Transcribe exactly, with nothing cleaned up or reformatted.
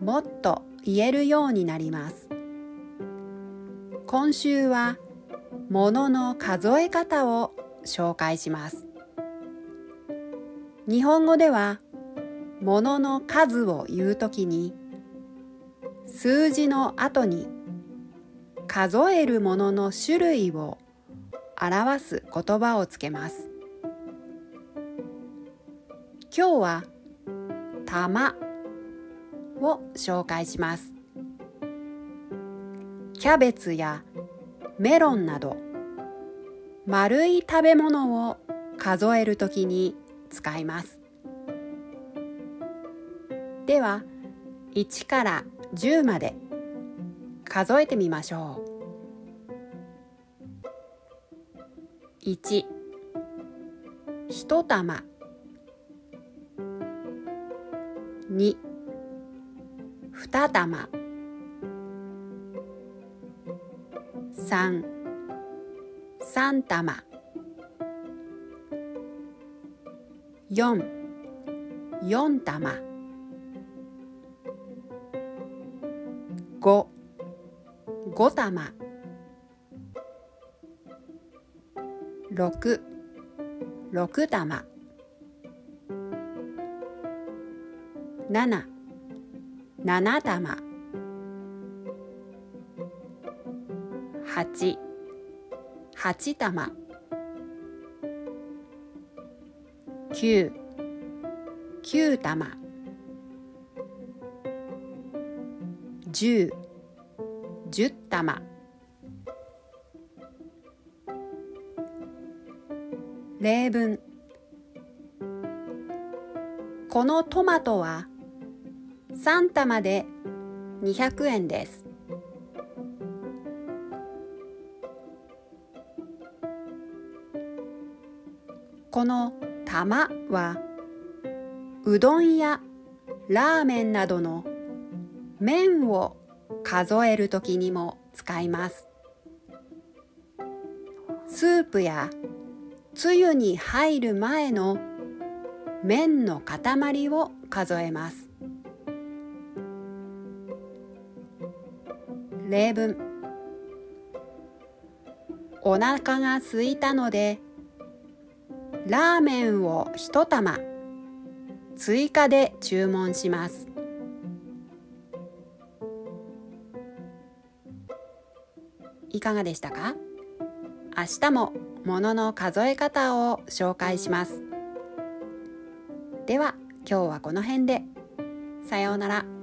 もっと言えるようになります。今週は物の数え方を紹介します。日本語では物の数を言うときに、数字の後に数えるものの種類を表す言葉をつけます。今日は玉を紹介します。キャベツやメロンなど丸い食べ物を数えるときに使います。ではいちからじゅうまで数えてみましょう。いち、一玉。に、二玉。さん、三玉。よん、四玉。ご、五玉。ろく、六玉。なな、七玉。はち、八玉。きゅう、きゅう玉。じゅう、じゅう玉。例文。このトマトはさん玉でにひゃくえんです。この玉はうどんやラーメンなどの麺を数えるときにも使います。スープやつゆに入る前の麺の塊を数えます。例文。お腹が空いたので、ラーメンを一玉追加で注文します。いかがでしたか？明日も物の数え方を紹介します。では今日はこの辺で。さようなら。